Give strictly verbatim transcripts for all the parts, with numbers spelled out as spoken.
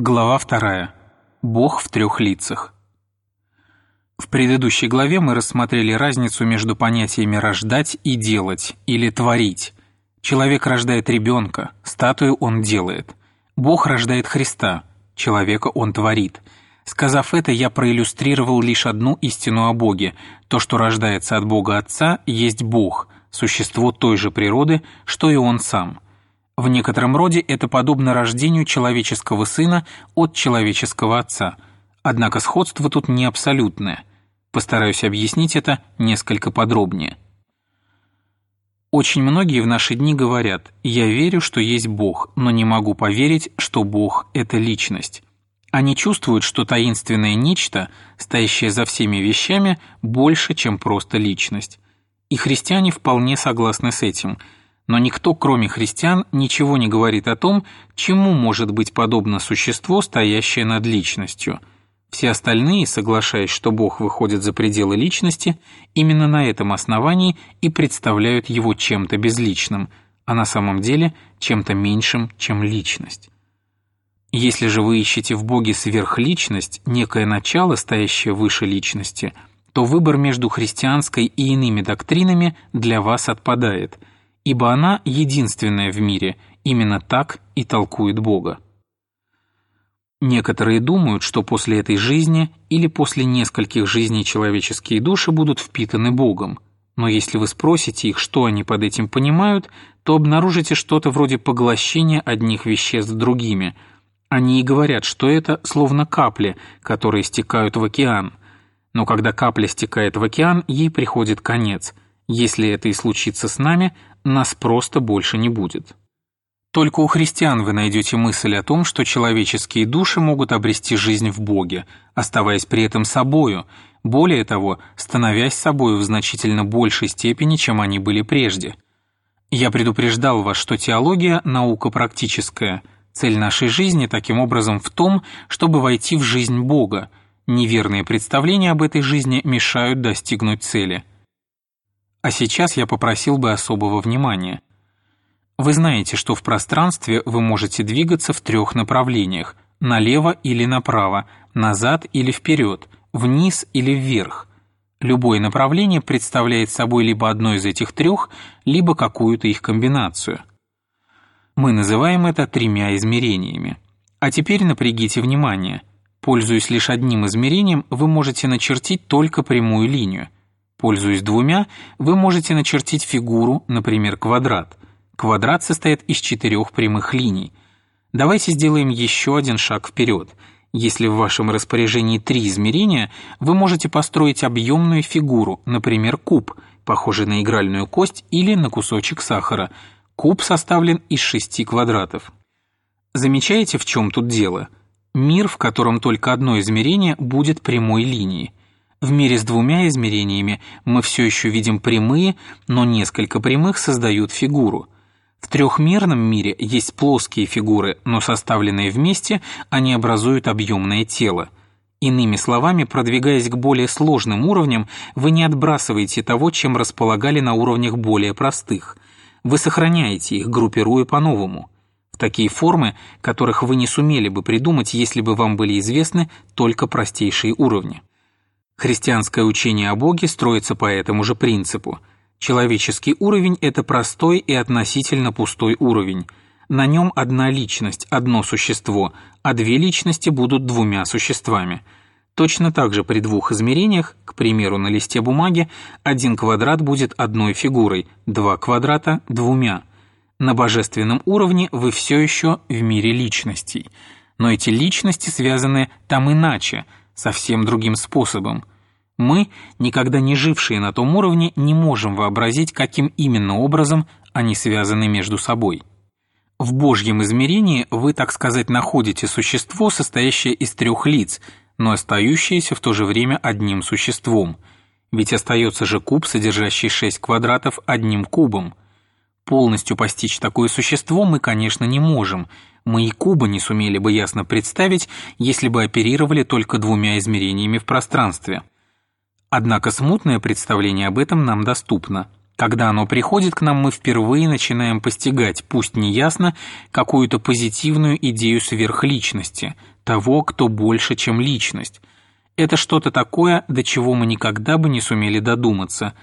Глава вторая. Бог в трех лицах. В предыдущей главе мы рассмотрели разницу между понятиями «рождать» и «делать» или «творить». Человек рождает ребенка, статую он делает. Бог рождает Христа, человека он творит. Сказав это, я проиллюстрировал лишь одну истину о Боге. То, что рождается от Бога Отца, есть Бог, существо той же природы, что и Он сам. В некотором роде это подобно рождению человеческого сына от человеческого отца. Однако сходство тут не абсолютное. Постараюсь объяснить это несколько подробнее. Очень многие в наши дни говорят: «Я верю, что есть Бог, но не могу поверить, что Бог – это личность». Они чувствуют, что таинственное нечто, стоящее за всеми вещами, больше, чем просто личность. И христиане вполне согласны с этим – но никто, кроме христиан, ничего не говорит о том, чему может быть подобно существо, стоящее над личностью. Все остальные, соглашаясь, что Бог выходит за пределы личности, именно на этом основании и представляют его чем-то безличным, а на самом деле чем-то меньшим, чем личность. Если же вы ищете в Боге сверхличность, некое начало, стоящее выше личности, то выбор между христианской и иными доктринами для вас отпадает – ибо она единственная в мире, именно так и толкует Бога. Некоторые думают, что после этой жизни или после нескольких жизней человеческие души будут впитаны Богом, но если вы спросите их, что они под этим понимают, то обнаружите что-то вроде поглощения одних веществ другими. Они и говорят, что это словно капли, которые стекают в океан. Но когда капля стекает в океан, ей приходит конец. Если это и случится с нами, нас просто больше не будет. Только у христиан вы найдете мысль о том, что человеческие души могут обрести жизнь в Боге, оставаясь при этом собою, более того, становясь собою в значительно большей степени, чем они были прежде. Я предупреждал вас, что теология – наука практическая. Цель нашей жизни таким образом в том, чтобы войти в жизнь Бога. Неверные представления об этой жизни мешают достигнуть цели. А сейчас я попросил бы особого внимания. Вы знаете, что в пространстве вы можете двигаться в трех направлениях – налево или направо, назад или вперед, вниз или вверх. Любое направление представляет собой либо одно из этих трех, либо какую-то их комбинацию. Мы называем это тремя измерениями. А теперь напрягите внимание. Пользуясь лишь одним измерением, вы можете начертить только прямую линию. Пользуясь двумя, вы можете начертить фигуру, например, квадрат. Квадрат состоит из четырех прямых линий. Давайте сделаем еще один шаг вперед. Если в вашем распоряжении три измерения, вы можете построить объемную фигуру, например, куб, похожий на игральную кость или на кусочек сахара. Куб составлен из шести квадратов. Замечаете, в чем тут дело? Мир, в котором только одно измерение, будет прямой линией. В мире с двумя измерениями мы все еще видим прямые, но несколько прямых создают фигуру. В трехмерном мире есть плоские фигуры, но составленные вместе, они образуют объемное тело. Иными словами, продвигаясь к более сложным уровням, вы не отбрасываете того, чем располагали на уровнях более простых. Вы сохраняете их, группируя по-новому. В такие формы, которых вы не сумели бы придумать, если бы вам были известны только простейшие уровни. Христианское учение о Боге строится по этому же принципу. Человеческий уровень – это простой и относительно пустой уровень. На нем одна личность, одно существо, а две личности будут двумя существами. Точно так же при двух измерениях, к примеру, на листе бумаги, один квадрат будет одной фигурой, два квадрата – двумя. На божественном уровне вы все еще в мире личностей. Но эти личности связаны там иначе – совсем другим способом. Мы, никогда не жившие на том уровне, не можем вообразить, каким именно образом они связаны между собой. В Божьем измерении вы, так сказать, находите существо, состоящее из трех лиц, но остающееся в то же время одним существом. Ведь остается же куб, содержащий шесть квадратов, одним кубом. Полностью постичь такое существо мы, конечно, не можем. Мы и куба не сумели бы ясно представить, если бы оперировали только двумя измерениями в пространстве. Однако смутное представление об этом нам доступно. Когда оно приходит к нам, мы впервые начинаем постигать, пусть неясно, какую-то позитивную идею сверхличности, того, кто больше, чем личность. Это что-то такое, до чего мы никогда бы не сумели додуматься.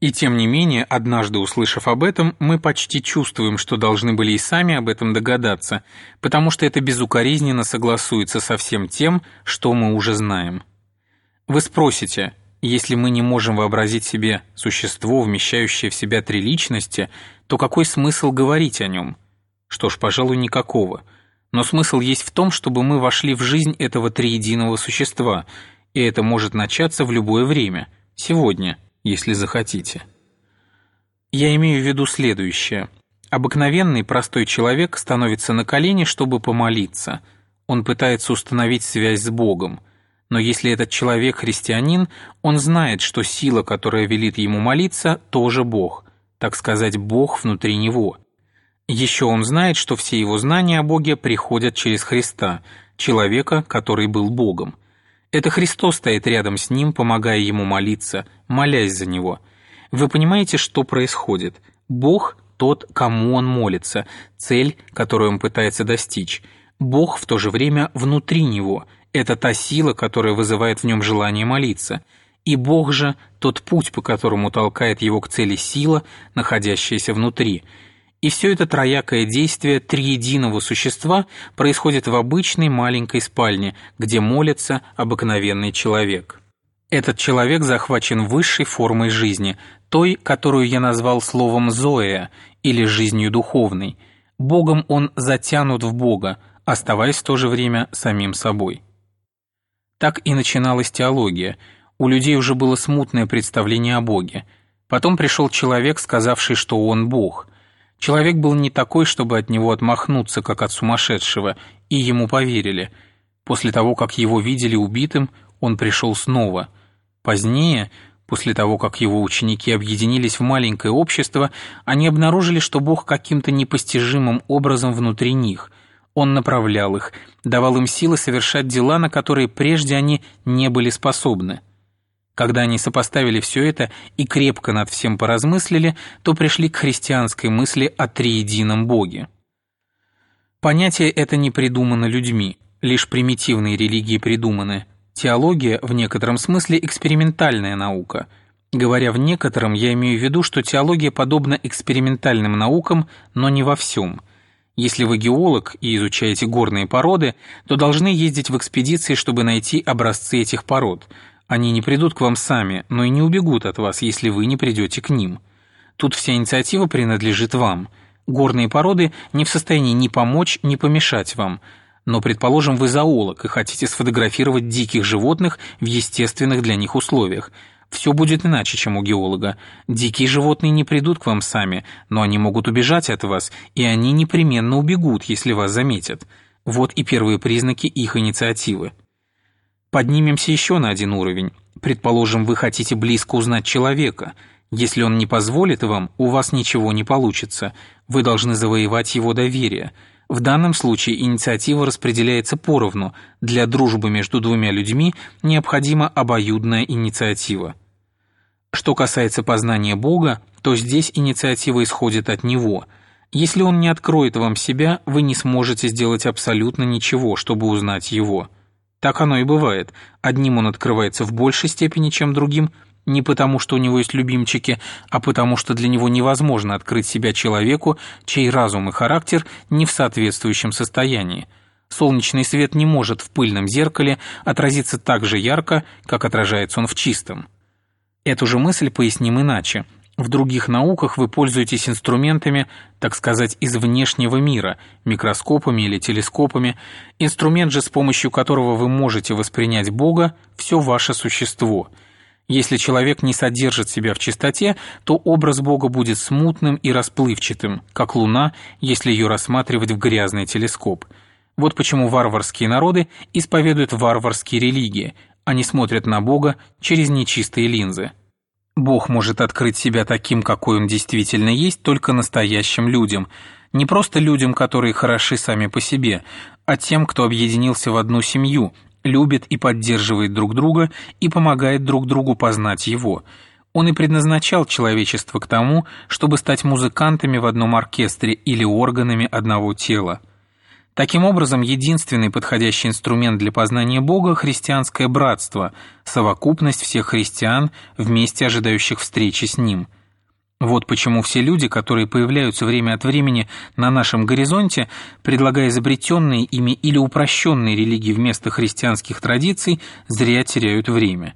И тем не менее, однажды услышав об этом, мы почти чувствуем, что должны были и сами об этом догадаться, потому что это безукоризненно согласуется со всем тем, что мы уже знаем. Вы спросите: если мы не можем вообразить себе существо, вмещающее в себя три личности, то какой смысл говорить о нем? Что ж, пожалуй, никакого. Но смысл есть в том, чтобы мы вошли в жизнь этого триединого существа, и это может начаться в любое время, сегодня, если захотите. Я имею в виду следующее. Обыкновенный простой человек становится на колени, чтобы помолиться. Он пытается установить связь с Богом. Но если этот человек христианин, он знает, что сила, которая велит ему молиться, тоже Бог, так сказать, Бог внутри него. Еще он знает, что все его знания о Боге приходят через Христа, человека, который был Богом. Это Христос стоит рядом с ним, помогая ему молиться, молясь за него. Вы понимаете, что происходит? Бог – тот, кому он молится, цель, которую он пытается достичь. Бог в то же время внутри него – это та сила, которая вызывает в нем желание молиться. И Бог же – тот путь, по которому толкает его к цели сила, находящаяся внутри. И все это троякое действие триединого существа происходит в обычной маленькой спальне, где молится обыкновенный человек. Этот человек захвачен высшей формой жизни, той, которую я назвал словом «зоэ» или «жизнью духовной». Богом он затянут в Бога, оставаясь в то же время самим собой. Так и начиналась теология. У людей уже было смутное представление о Боге. Потом пришел человек, сказавший, что он Бог. Человек был не такой, чтобы от него отмахнуться, как от сумасшедшего, и ему поверили. После того, как его видели убитым, он пришел снова. Позднее, после того, как его ученики объединились в маленькое общество, они обнаружили, что Бог каким-то непостижимым образом внутри них. Он направлял их, давал им силы совершать дела, на которые прежде они не были способны. Когда они сопоставили все это и крепко над всем поразмыслили, то пришли к христианской мысли о триедином Боге. Понятие это не придумано людьми, лишь примитивные религии придуманы. Теология в некотором смысле экспериментальная наука. Говоря в некотором, я имею в виду, что теология подобна экспериментальным наукам, но не во всем. Если вы геолог и изучаете горные породы, то должны ездить в экспедиции, чтобы найти образцы этих пород. Они не придут к вам сами, но и не убегут от вас, если вы не придете к ним. Тут вся инициатива принадлежит вам. Горные породы не в состоянии ни помочь, ни помешать вам. Но, предположим, вы зоолог и хотите сфотографировать диких животных в естественных для них условиях. Все будет иначе, чем у геолога. Дикие животные не придут к вам сами, но они могут убежать от вас, и они непременно убегут, если вас заметят. Вот и первые признаки их инициативы. Поднимемся еще на один уровень. Предположим, вы хотите близко узнать человека. Если он не позволит вам, у вас ничего не получится. Вы должны завоевать его доверие. В данном случае инициатива распределяется поровну. Для дружбы между двумя людьми необходима обоюдная инициатива. Что касается познания Бога, то здесь инициатива исходит от Него. Если Он не откроет вам себя, вы не сможете сделать абсолютно ничего, чтобы узнать Его. Так оно и бывает. Одним Он открывается в большей степени, чем другим, не потому, что у него есть любимчики, а потому, что для него невозможно открыть себя человеку, чей разум и характер не в соответствующем состоянии. Солнечный свет не может в пыльном зеркале отразиться так же ярко, как отражается он в чистом. Эту же мысль поясним иначе. В других науках вы пользуетесь инструментами, так сказать, из внешнего мира, микроскопами или телескопами. Инструмент же, с помощью которого вы можете воспринять Бога, все ваше существо – если человек не содержит себя в чистоте, то образ Бога будет смутным и расплывчатым, как луна, если ее рассматривать в грязный телескоп. Вот почему варварские народы исповедуют варварские религии. Они смотрят на Бога через нечистые линзы. Бог может открыть себя таким, какой он действительно есть, только настоящим людям. Не просто людям, которые хороши сами по себе, а тем, кто объединился в одну семью – любит и поддерживает друг друга и помогает друг другу познать его. Он и предназначал человечество к тому, чтобы стать музыкантами в одном оркестре или органами одного тела. Таким образом, единственный подходящий инструмент для познания Бога – христианское братство, совокупность всех христиан, вместе ожидающих встречи с Ним. Вот почему все люди, которые появляются время от времени на нашем горизонте, предлагая изобретенные ими или упрощенные религии вместо христианских традиций, зря теряют время.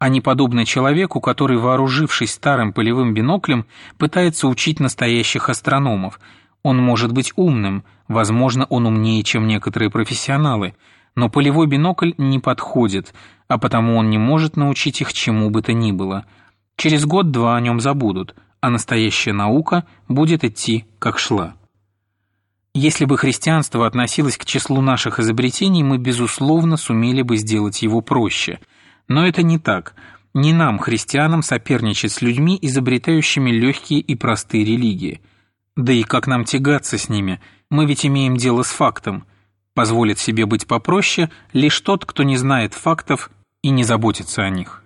Они подобны человеку, который, вооружившись старым полевым биноклем, пытается учить настоящих астрономов. Он может быть умным, возможно, он умнее, чем некоторые профессионалы, но полевой бинокль не подходит, а потому он не может научить их чему бы то ни было. Через год-два о нем забудут, а настоящая наука будет идти, как шла. Если бы христианство относилось к числу наших изобретений, мы, безусловно, сумели бы сделать его проще. Но это не так. Не нам, христианам, соперничать с людьми, изобретающими легкие и простые религии. Да и как нам тягаться с ними? Мы ведь имеем дело с фактом. Позволит себе быть попроще лишь тот, кто не знает фактов и не заботится о них».